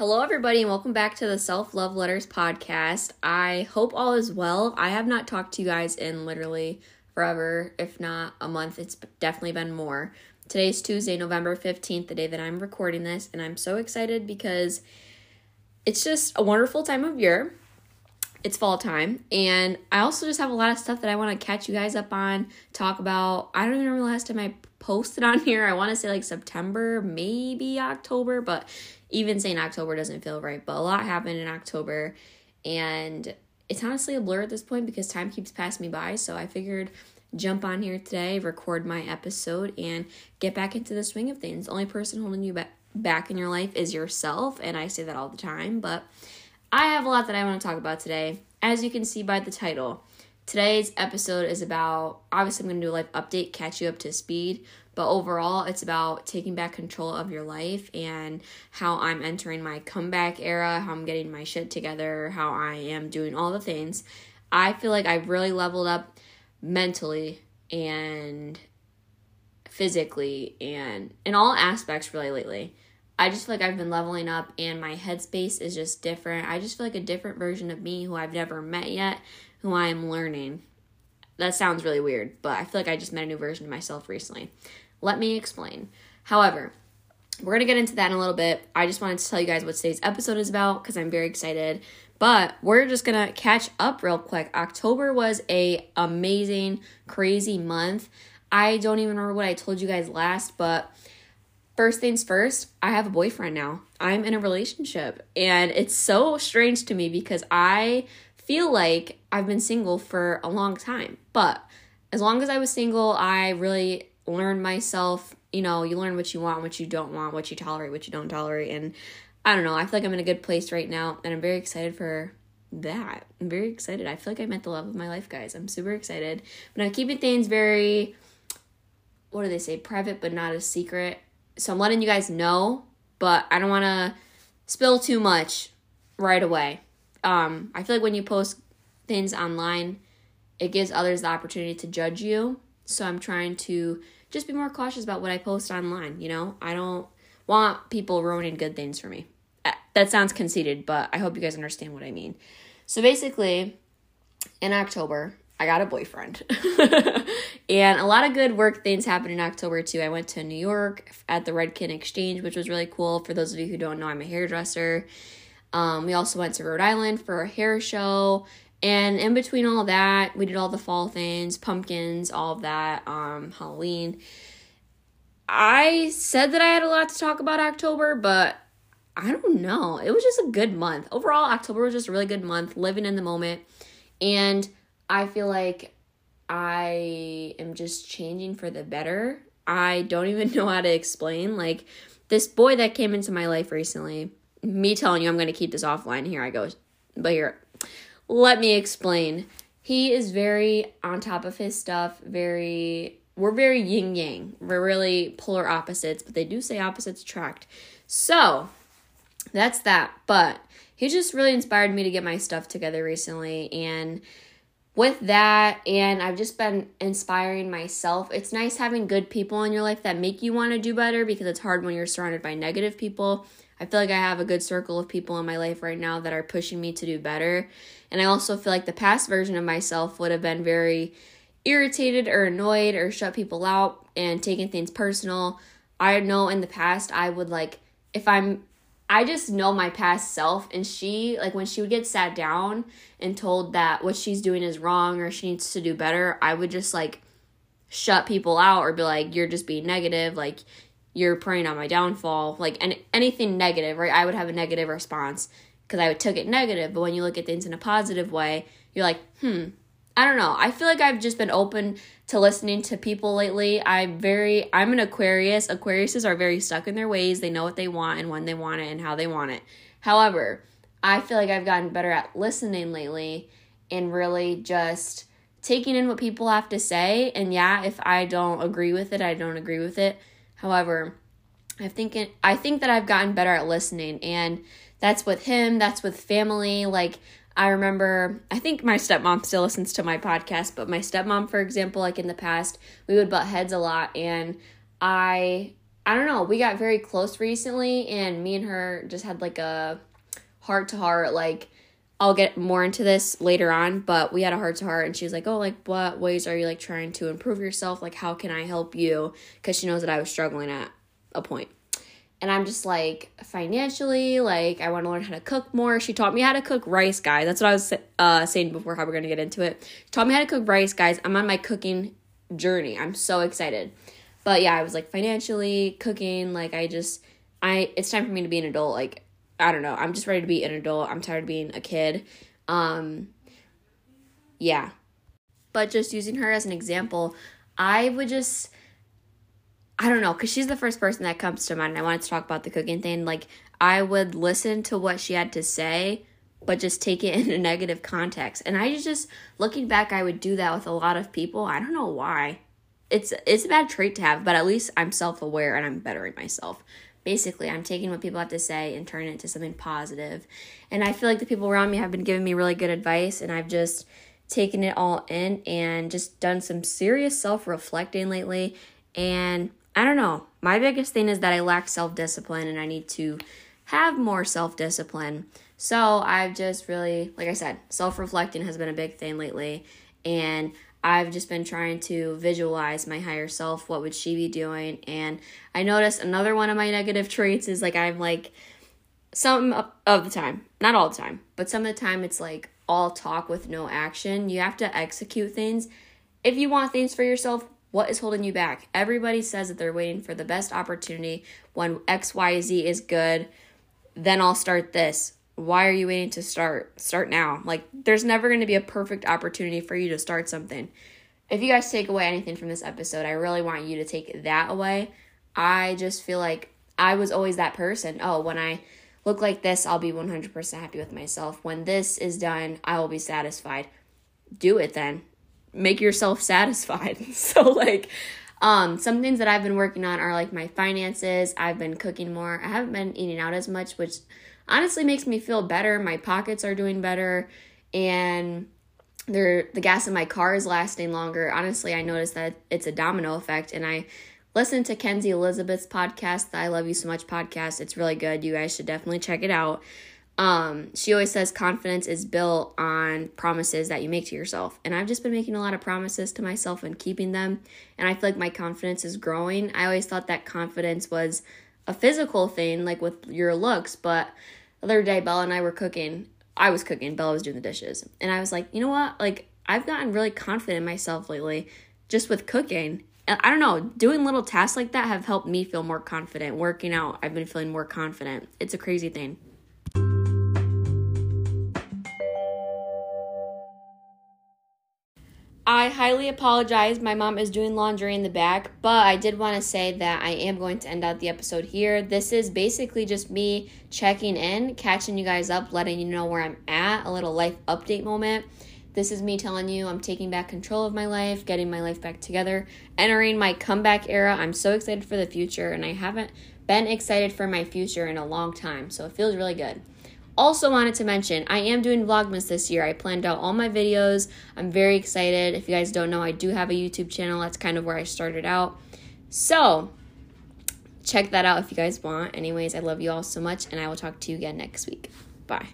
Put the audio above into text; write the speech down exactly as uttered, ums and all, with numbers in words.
Hello, everybody, and welcome back to the Self Love Letters podcast. I hope all is well. I have not talked to you guys in literally forever, if not a month. It's definitely been more. Today's Tuesday, November fifteenth, the day that I'm recording this, and I'm so excited because it's just a wonderful time of year. It's fall time, and I also just have a lot of stuff that I want to catch you guys up on, talk about. I don't even remember the last time I posted on here. I want to say like September, maybe October, but even saying October doesn't feel right, but a lot happened in October, and it's honestly a blur at this point because time keeps passing me by, so I figured jump on here today, record my episode, and get back into the swing of things. The only person holding you back back in your life is yourself, and I say that all the time, but I have a lot that I want to talk about today. As you can see by the title, today's episode is about, obviously I'm going to do a life update, catch you up to speed, but overall it's about taking back control of your life and how I'm entering my comeback era, how I'm getting my shit together, how I am doing all the things. I feel like I've really leveled up mentally and physically and in all aspects really lately. I just feel like I've been leveling up and my headspace is just different. I just feel like a different version of me who I've never met yet, who I am learning. That sounds really weird, but I feel like I just met a new version of myself recently. Let me explain. However, we're going to get into that in a little bit. I just wanted to tell you guys what today's episode is about because I'm very excited. But we're just going to catch up real quick. October was a amazing, crazy month. I don't even remember what I told you guys last, but first things first, I have a boyfriend now. I'm in a relationship, and it's so strange to me because I feel like I've been single for a long time, but as long as I was single, I really learned myself. You know, you learn what you want, what you don't want, what you tolerate, what you don't tolerate, and I don't know, I feel like I'm in a good place right now, and I'm very excited for that. I'm very excited. I feel like I met the love of my life, guys. I'm super excited, but I'm keeping things very, what do they say, private but not a secret, so I'm letting you guys know, but I don't want to spill too much right away. Um, I feel like when you post things online, it gives others the opportunity to judge you. So I'm trying to just be more cautious about what I post online, you know? I don't want people ruining good things for me. That sounds conceited, but I hope you guys understand what I mean. So basically, in October, I got a boyfriend. And a lot of good work things happened in October, too. I went to New York at the Redken Exchange, which was really cool. For those of you who don't know, I'm a hairdresser. Um, we also went to Rhode Island for a hair show, and in between all that, we did all the fall things, pumpkins, all of that, um, Halloween. I said that I had a lot to talk about October, but I don't know. It was just a good month. Overall, October was just a really good month, living in the moment, and I feel like I am just changing for the better. I don't even know how to explain. Like, this boy that came into my life recently, me telling you I'm going to keep this offline. Here I go. But here, let me explain. He is very on top of his stuff. Very, we're very yin-yang. We're really polar opposites, but they do say opposites attract. So that's that. But he just really inspired me to get my stuff together recently. And with that, and I've just been inspiring myself. It's nice having good people in your life that make you want to do better because it's hard when you're surrounded by negative people. I feel like I have a good circle of people in my life right now that are pushing me to do better. And I also feel like the past version of myself would have been very irritated or annoyed or shut people out and taking things personal. I know in the past I would like, if I'm, I just know my past self, and she, like when she would get sat down and told that what she's doing is wrong or she needs to do better, I would just like shut people out or be like, you're just being negative, like you're preying on my downfall, like and anything negative, right? I would have a negative response because I took it negative. But when you look at things in a positive way, you're like, hmm, I don't know. I feel like I've just been open to listening to people lately. I'm very, I'm an Aquarius. Aquariuses are very stuck in their ways. They know what they want and when they want it and how they want it. However, I feel like I've gotten better at listening lately and really just taking in what people have to say. And yeah, if I don't agree with it, I don't agree with it. However, I think it, I think that I've gotten better at listening, and that's with him, that's with family. Like, I remember, I think my stepmom still listens to my podcast, but my stepmom, for example, like in the past, we would butt heads a lot, and I I don't know, we got very close recently, and me and her just had like a heart-to-heart, like, I'll get more into this later on, but we had a heart-to-heart, and she was like, oh, like, what ways are you, like, trying to improve yourself? Like, how can I help you? Because she knows that I was struggling at a point. And I'm just, like, financially, like, I want to learn how to cook more. She taught me how to cook rice, guys. That's what I was uh, saying before, how we're going to get into it. She taught me how to cook rice, guys. I'm on my cooking journey. I'm so excited. But, yeah, I was, like, financially, cooking, like, I just, I, it's time for me to be an adult. Like, I don't know. I'm just ready to be an adult. I'm tired of being a kid. Um, yeah. But just using her as an example, I would just, I don't know, because she's the first person that comes to mind, and I wanted to talk about the cooking thing. Like, I would listen to what she had to say, but just take it in a negative context. And I just, looking back, I would do that with a lot of people. I don't know why. It's it's a bad trait to have, but at least I'm self-aware and I'm bettering myself. Basically, I'm taking what people have to say and turning it into something positive. And I feel like the people around me have been giving me really good advice, and I've just taken it all in and just done some serious self-reflecting lately. And I don't know. My biggest thing is that I lack self-discipline, and I need to have more self-discipline. So I've just really, like I said, self-reflecting has been a big thing lately. And I've just been trying to visualize my higher self. What would she be doing? And I noticed another one of my negative traits is, like, I'm, like, some of the time, not all the time, but some of the time it's, like, all talk with no action. You have to execute things. If you want things for yourself, what is holding you back? Everybody says that they're waiting for the best opportunity. When X, Y, Z is good, then I'll start this. Why are you waiting to start? Start now. Like, there's never going to be a perfect opportunity for you to start something. If you guys take away anything from this episode, I really want you to take that away. I just feel like I was always that person. Oh, when I look like this, I'll be one hundred percent happy with myself. When this is done, I will be satisfied. Do it then. Make yourself satisfied. So, like, um, some things that I've been working on are, like, my finances. I've been cooking more. I haven't been eating out as much, which honestly makes me feel better. My pockets are doing better, and they're, the gas in my car is lasting longer. Honestly, I noticed that it's a domino effect, and I listened to Kenzie Elizabeth's podcast, the I Love You So Much podcast. It's really good. You guys should definitely check it out. Um, she always says confidence is built on promises that you make to yourself. And I've just been making a lot of promises to myself and keeping them. And I feel like my confidence is growing. I always thought that confidence was a physical thing, like with your looks. But the other day, Bella and I were cooking. I was cooking. Bella was doing the dishes. And I was like, you know what? Like, I've gotten really confident in myself lately just with cooking. And I don't know, doing little tasks like that have helped me feel more confident. Working out, I've been feeling more confident. It's a crazy thing. I highly apologize. My mom is doing laundry in the back, but I did want to say that I am going to end out the episode here. This is basically just me checking in, catching you guys up, letting you know where I'm at, a little life update moment. This is me telling you I'm taking back control of my life, getting my life back together, entering my comeback era. I'm so excited for the future, and I haven't been excited for my future in a long time, so it feels really good. Also wanted to mention, I am doing Vlogmas this year. I planned out all my videos. I'm very excited. If you guys don't know, I do have a YouTube channel. That's kind of where I started out. So check that out if you guys want. Anyways, I love you all so much, and I will talk to you again next week. Bye.